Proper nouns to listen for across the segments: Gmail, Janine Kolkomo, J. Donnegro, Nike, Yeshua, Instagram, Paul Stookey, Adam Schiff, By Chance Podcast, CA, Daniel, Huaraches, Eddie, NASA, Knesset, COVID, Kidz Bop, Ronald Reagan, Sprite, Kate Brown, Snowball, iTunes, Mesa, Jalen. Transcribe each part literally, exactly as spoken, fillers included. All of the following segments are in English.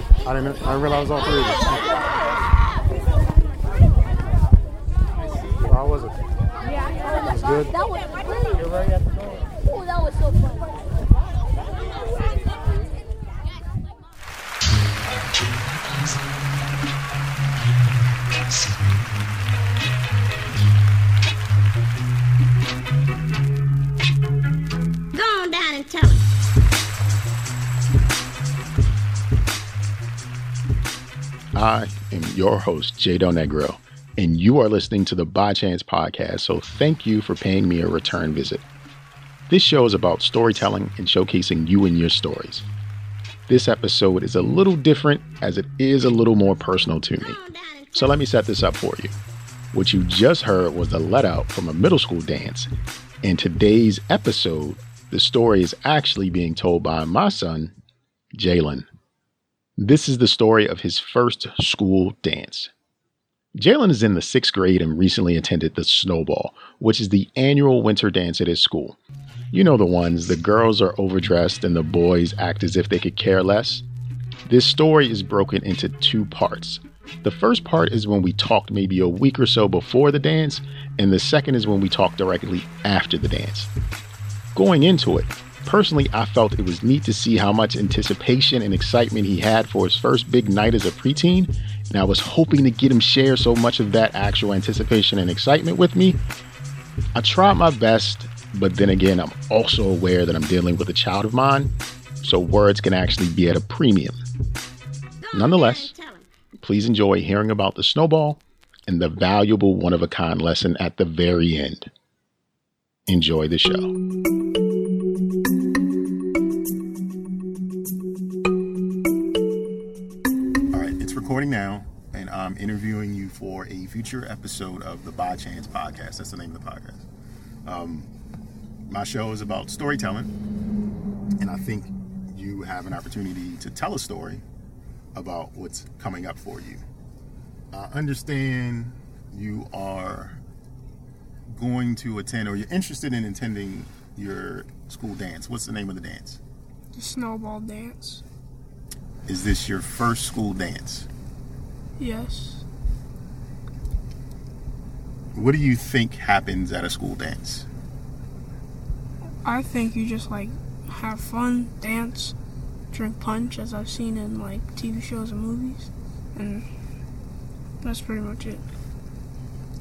okay. I didn't. I realized all three of them. How was it? Yeah, it was good. That was really. Oh, that was so fun. I am your host, J. Donnegro, and you are listening to the By Chance Podcast, so thank you for paying me a return visit. This show is about storytelling and showcasing you and your stories. This episode is a little different as it is a little more personal to me. So let me set this up for you. What you just heard was the let out from a middle school dance. In today's episode, the story is actually being told by my son, Jalen. This is the story of his first school dance. Jalen is in the sixth grade and recently attended the Snowball, which is the annual winter dance at his school. You know the ones, the girls are overdressed and the boys act as if they could care less. This story is broken into two parts. The first part is when we talked maybe a week or so before the dance, and the second is when we talked directly after the dance. Going into it, personally, I felt it was neat to see how much anticipation and excitement he had for his first big night as a preteen, and I was hoping to get him share so much of that actual anticipation and excitement with me. I tried my best, but then again, I'm also aware that I'm dealing with a child of mine, so words can actually be at a premium. Nonetheless, please enjoy hearing about the Snowball and the valuable one-of-a-kind lesson at the very end. Enjoy the show. Now, and I'm interviewing you for a future episode of the By Chance Podcast. That's the name of the podcast. Um, my show is about storytelling, and I think you have an opportunity to tell a story about what's coming up for you. I understand you are going to attend, or you're interested in attending your school dance. What's the name of the dance? The Snowball Dance. Is this your first school dance? Yes. What do you think happens at a school dance? I think you just, like, have fun, dance, drink punch, as I've seen in, like, T V shows and movies. And that's pretty much it.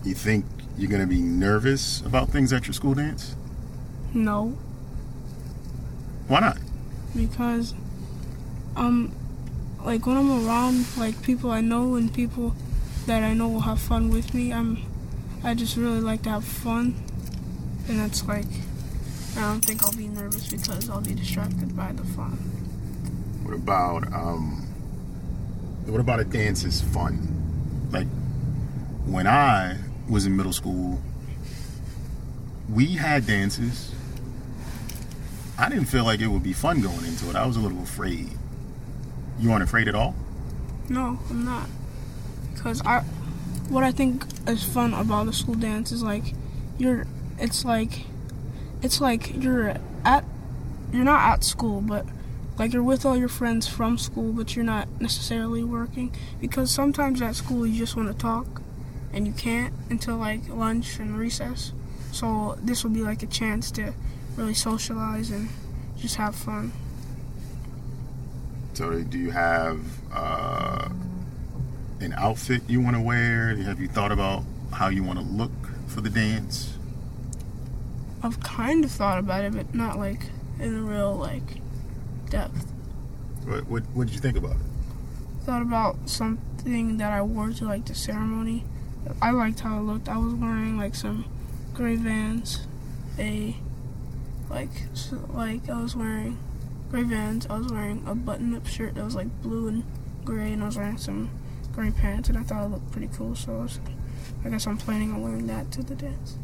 You think you're going to be nervous about things at your school dance? No. Why not? Because, um... like, when I'm around, like, people I know and people that I know will have fun with me, I'm, I just really like to have fun. And that's, like, I don't think I'll be nervous because I'll be distracted by the fun. What about, um, what about a dance is fun? Like, when I was in middle school, we had dances. I didn't feel like it would be fun going into it. I was a little afraid. You aren't afraid at all? No, I'm not. Because I, what I think is fun about the school dance is, like, you're, it's like, it's like you're at, you're not at school, but, like, you're with all your friends from school, but you're not necessarily working. Because sometimes at school you just want to talk, and you can't until, like, lunch and recess. So this will be, like, a chance to really socialize and just have fun. So do you have uh, an outfit you want to wear? Have you thought about how you want to look for the dance? I've kind of thought about it, but not, like, in real, like, depth. What What, what did you think about it? Thought about something that I wore to, like, the ceremony. I liked how it looked. I was wearing, like, some gray Vans, a, like, so, like, I was wearing... gray Vans, I was wearing a button-up shirt that was, like, blue and gray, and I was wearing some gray pants, and I thought it looked pretty cool, so I, was, I guess I'm planning on wearing that to the dance.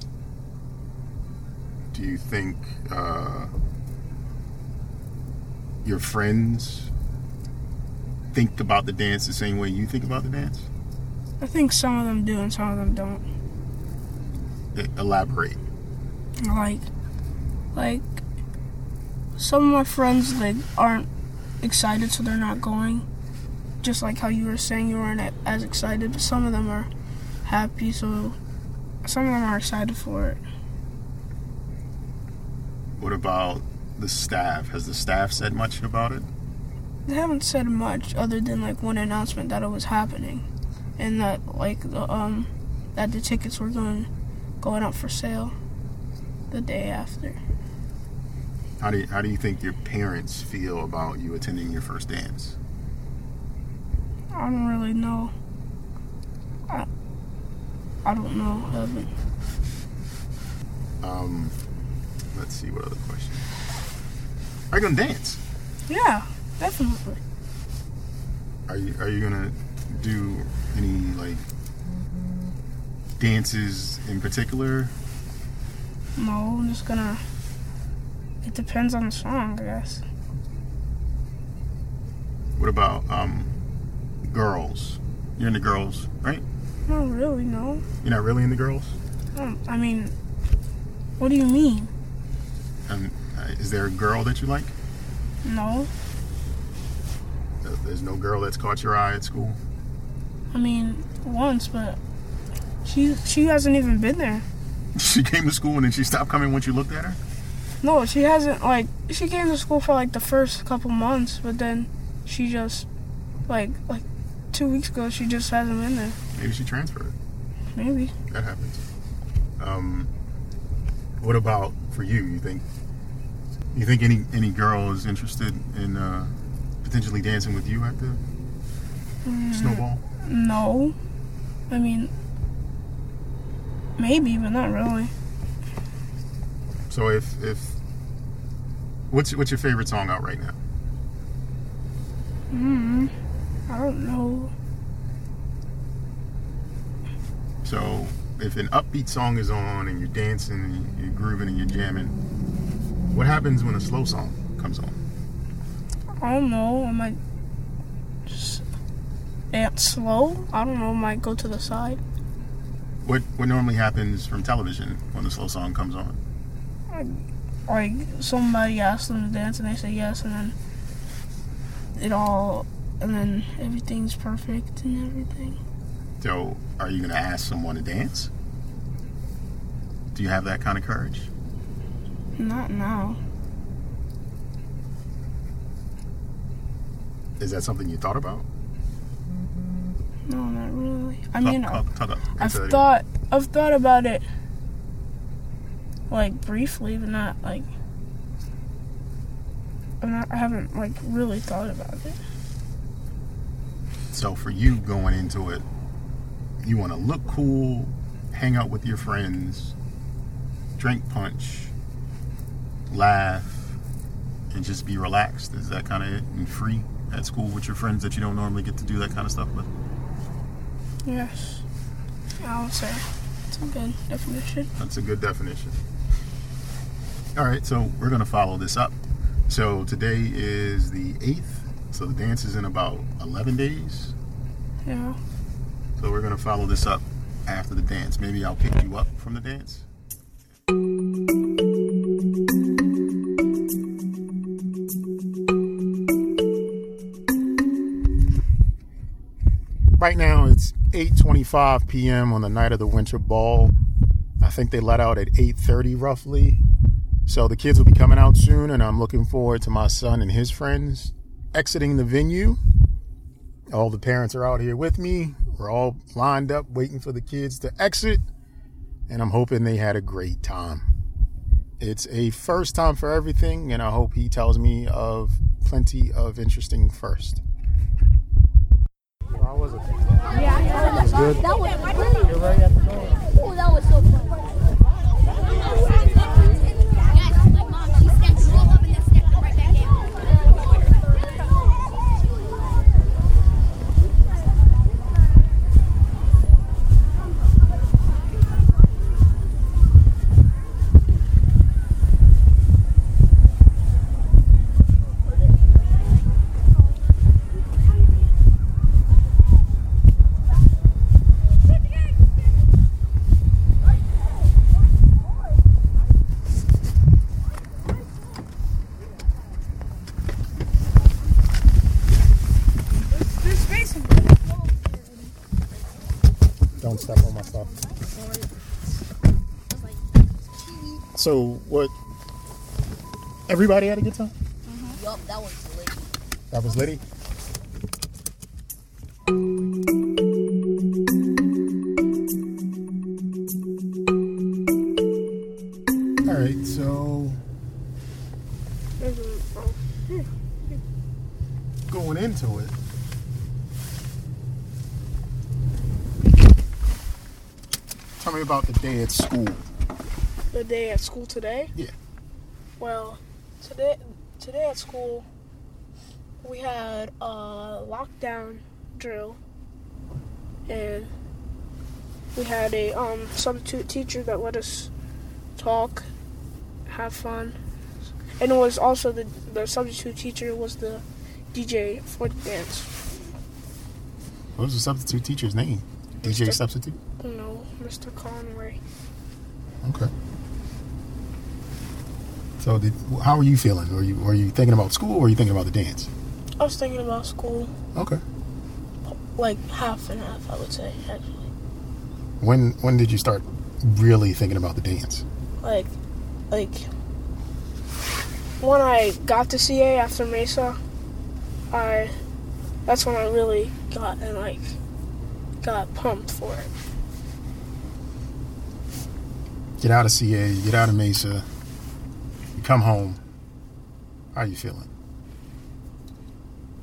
Do you think uh, your friends think about the dance the same way you think about the dance? I think some of them do and some of them don't. Elaborate. Like, like... some of my friends, they aren't excited, so they're not going. just like how you were saying, you weren't as excited, but some of them are happy, so some of them are excited for it. What about the staff? Has the staff said much about it? They haven't said much other than, like, one announcement that it was happening and that, like, the, um, that the tickets were going, going up for sale the day after. How do you, how do you think your parents feel about you attending your first dance? I don't really know. I, I don't know. I haven't. Um, let's see, what other question? Are you gonna dance? Yeah, definitely. Are you Are you gonna do any like dances in particular? No, I'm just gonna. It depends on the song, I guess. What about um, girls? You're into girls, right? Not really, no. You're not really into girls? Um, I mean, what do you mean? Um, is there a girl that you like? No. There's no girl that's caught your eye at school? I mean, once, but she she hasn't even been there. She came to school and then she stopped coming once you looked at her? No, she hasn't, like, she came to school for, like, the first couple months, but then she just, like, like two weeks ago, she just hasn't been there. Maybe she transferred. Maybe. That happens. Um, what about for you? You think, you think any, any girl is interested in uh, potentially dancing with you at the mm, Snowball? No. I mean, maybe, but not really. So if, if what's what's your favorite song out right now? Hmm, I don't know. So if an upbeat song is on and you're dancing and you're grooving and you're jamming, what happens when a slow song comes on? I don't know. I might just dance slow. I don't know. I might go to the side. What what normally happens from television when a slow song comes on? Like, somebody asks them to dance and they say yes, and then it all, and then everything's perfect and everything. So, are you going to ask someone to dance? Do you have that kind of courage? Not now. Is that something you thought about? No, not really. I mean, talk, talk, talk up. I've thought, I've thought about it. Like, briefly, but not, like, I'm not, I haven't, like, really thought about it. So, for you going into it, you want to look cool, hang out with your friends, drink punch, laugh, and just be relaxed. Is that kind of it? And free at school with your friends that you don't normally get to do that kind of stuff with? Yes. I would say that's a good definition. That's a good definition. All right, so we're going to follow this up. So today is the eighth, so the dance is in about eleven days. Yeah. So we're going to follow this up after the dance. Maybe I'll pick you up from the dance. Right now it's eight twenty-five p.m. on the night of the winter ball. I think they let out at eight thirty roughly. So the kids will be coming out soon, and I'm looking forward to my son and his friends exiting the venue. All the parents are out here with me. We're all lined up waiting for the kids to exit, and I'm hoping they had a great time. It's a first time for everything, and I hope he tells me of plenty of interesting first. How was it? Yeah, I was good. That was really. You're right at the door. Oh, that was so fun. don't step on my stuff. So what? Everybody had a good time? Mm-hmm. Yup, that was Liddy. That was Liddy? Alright, so going into it. Tell me about the day at school. The day at school today? Yeah. Well, today today at school we had a lockdown drill, and we had a um substitute teacher that let us talk, have fun, and it was also the the substitute teacher was the D J for the dance. What was the substitute teacher's name? D J Substitute? No, Mister Conway. Okay. So, did, how are you feeling? Were you were you thinking about school, or were you thinking about the dance? I was thinking about school. Okay. Like half and half, I would say, actually. When when did you start really thinking about the dance? Like, like when I got to C A after Mesa, I that's when I really got and like got pumped for it. Get out of C A. Get out of Mesa. Come home. How are you feeling?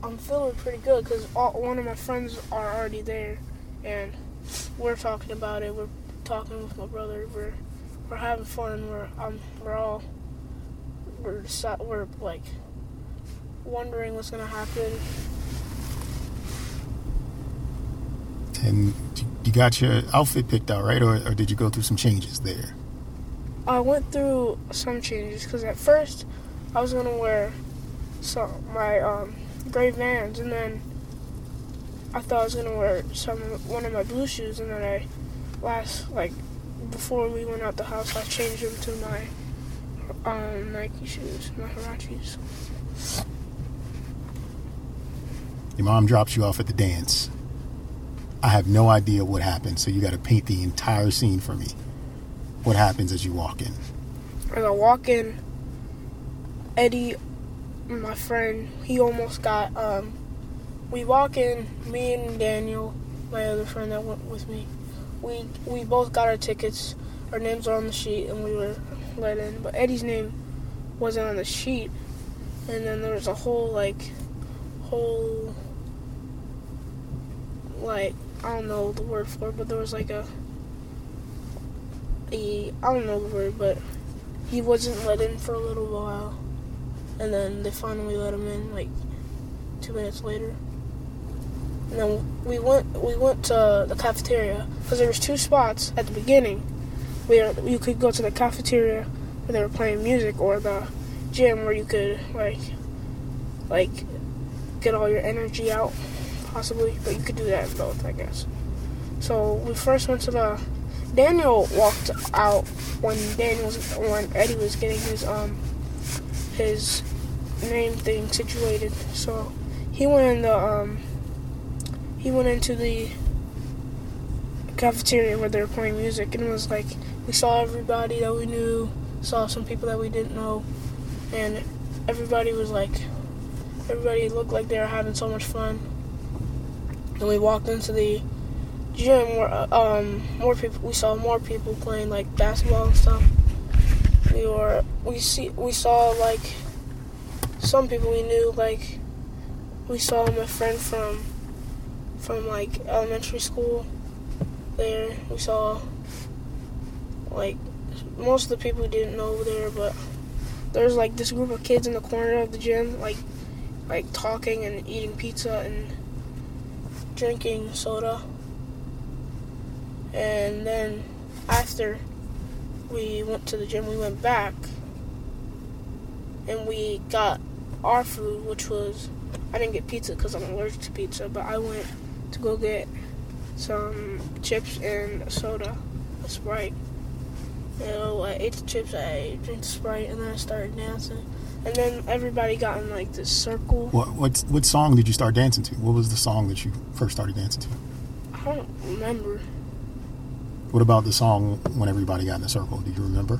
I'm feeling pretty good because one of my friends are already there, and we're talking about it. We're talking with my brother. We're we're having fun. We're um we're all we're we're like wondering what's gonna happen. And you got your outfit picked out, right? Or, or did you go through some changes there? I went through some changes because at first I was gonna wear some my um, gray Vans, and then I thought I was gonna wear some one of my blue shoes, and then I last like before we went out the house I changed them to my um, Nike shoes, my Huaraches. Your mom drops you off at the dance. I have no idea what happened, so you got to paint the entire scene for me. What happens as you walk in? As I walk in, Eddie, my friend, he almost got, um, we walk in, me and Daniel, my other friend that went with me, we we both got our tickets, our names are on the sheet, and we were let in, but Eddie's name wasn't on the sheet, and then there was a whole, like, whole, like, I don't know the word for it, but there was, like, a I don't know the word, but he wasn't let in for a little while, and then they finally let him in like two minutes later. And then we went we went to the cafeteria because there was two spots at the beginning where you could go to the cafeteria where they were playing music, or the gym where you could like like get all your energy out possibly, but you could do that both, I guess. So we first went to the Daniel walked out when Daniel's when Eddie was getting his um his name thing situated. So he went in the um he went into the cafeteria where they were playing music, and it was like we saw everybody that we knew, saw some people that we didn't know, and everybody was like everybody looked like they were having so much fun. And we walked into the gym where um more people we saw more people playing like basketball and stuff. We were we see we saw like some people we knew, like we saw my friend from from like elementary school there. We saw like most of the people we didn't know there, but there's like this group of kids in the corner of the gym like like talking and eating pizza and drinking soda. And then after we went to the gym, we went back and we got our food, which was, I didn't get pizza because I'm allergic to pizza, but I went to go get some chips and soda, a Sprite. You know, I ate the chips, I drank the Sprite, and then I started dancing. And then everybody got in, like, this circle. What, what, what song did you start dancing to? What was the song that you first started dancing to? I don't remember. What about the song When Everybody Got in a Circle? Do you remember?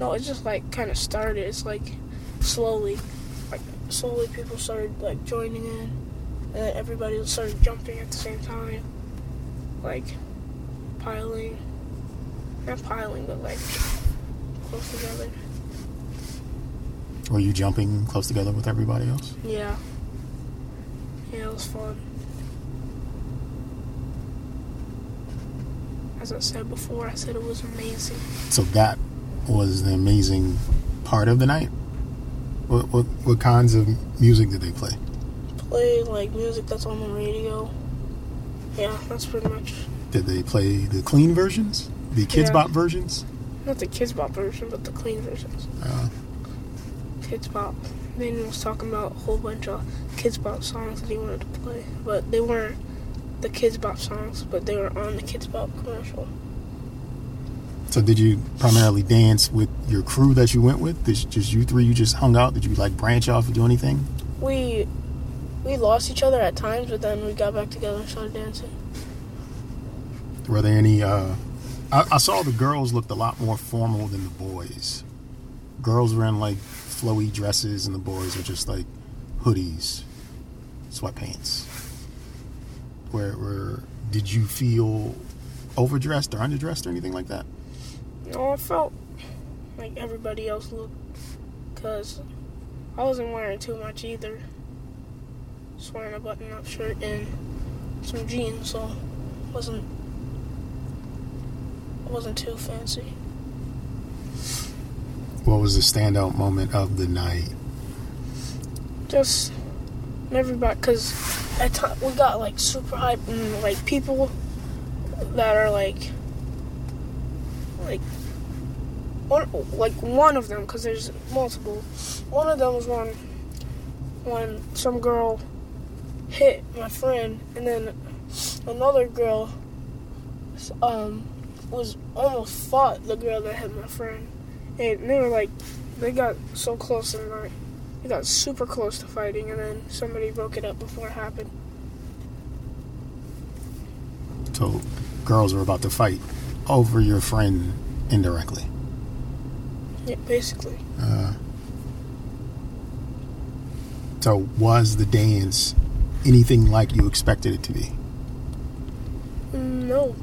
No, it's just like kind of started. It's like slowly, like slowly people started like joining in, and then everybody started jumping at the same time, like piling, not piling, but like close together. Were you jumping close together with everybody else? Yeah. Yeah, it was fun. As I said before, I said it was amazing. So that was the amazing part of the night? What what, what kinds of music did they play? Play, like, music that's on the radio. Yeah, that's pretty much. Did they play the clean versions? The Kidz yeah. Bop versions? Not the Kidz Bop version, but the clean versions. Uh, Kidz Bop. Daniel was talking about a whole bunch of Kidz Bop songs that he wanted to play, but they weren't the Kidz Bop songs, but they were on the Kidz Bop commercial. So did you primarily dance with your crew that you went with? Did you, just you three, you just hung out? Did you, like, branch off or do anything? We we lost each other at times, but then we got back together and started dancing. Were there any... Uh, I, I saw the girls looked a lot more formal than the boys. Girls were in, like, flowy dresses, and the boys were just, like, hoodies, sweatpants. Where, where did you feel overdressed or underdressed or anything like that? No, I felt like everybody else looked, because I wasn't wearing too much either. Just wearing a button-up shirt and some jeans, so it wasn't, it wasn't too fancy. What was the standout moment of the night? Just everybody, because at times we got like super hyped, and like people that are like, like, one, like one of them, because there's multiple. One of them was when, when some girl hit my friend, and then another girl, um, was almost fought the girl that hit my friend. And they were like, they got so close in the night. They got super close to fighting, and then somebody broke it up before it happened. So, girls were about to fight over your friend indirectly. Yeah, basically. Uh, so, was the dance anything like you expected it to be? No.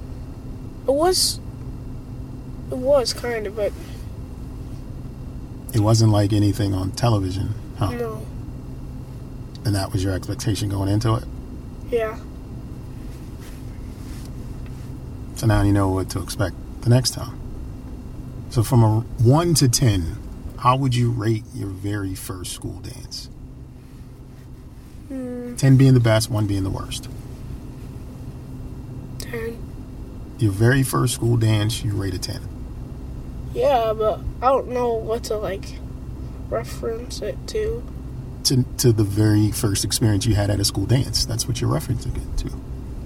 It was, it was kind of, but... It wasn't like anything on television, huh? No. And that was your expectation going into it? Yeah. So now you know what to expect the next time. So from a one to ten, how would you rate your very first school dance? Mm. ten being the best, one being the worst. ten. Your very first school dance, you rate a ten. Yeah, but I don't know what to, like, reference it to. To to the very first experience you had at a school dance. That's what you're referencing it to.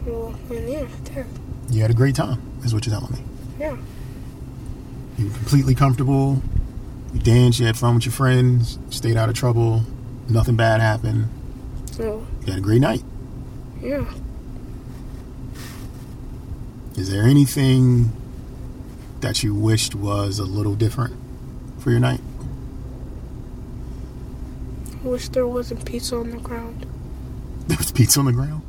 Well, then, yeah, ten. You had a great time, is what you're telling me. Yeah. You were completely comfortable. You danced. You had fun with your friends. Stayed out of trouble. Nothing bad happened. No. You had a great night. Yeah. Is there anything... that you wished was a little different for your night? I wish there wasn't pizza on the ground. There was pizza on the ground?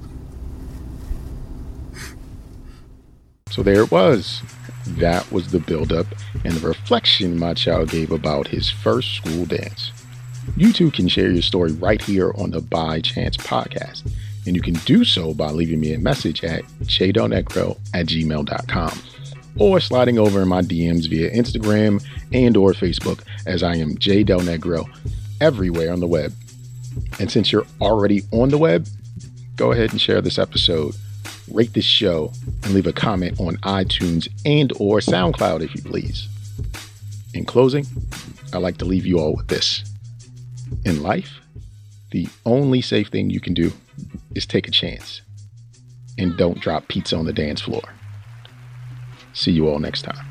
So there it was. That was the build-up and the reflection my child gave about his first school dance. You too can share your story right here on the By Chance Podcast. And you can do so by leaving me a message at j donnegro at gmail dot com. or sliding over in my D Ms via Instagram and or Facebook, as I am J. Donnegro everywhere on the web. And since you're already on the web, go ahead and share this episode, rate this show, and leave a comment on iTunes and or SoundCloud if you please. In closing, I'd like to leave you all with this. In life, the only safe thing you can do is take a chance and don't drop pizza on the dance floor. See you all next time.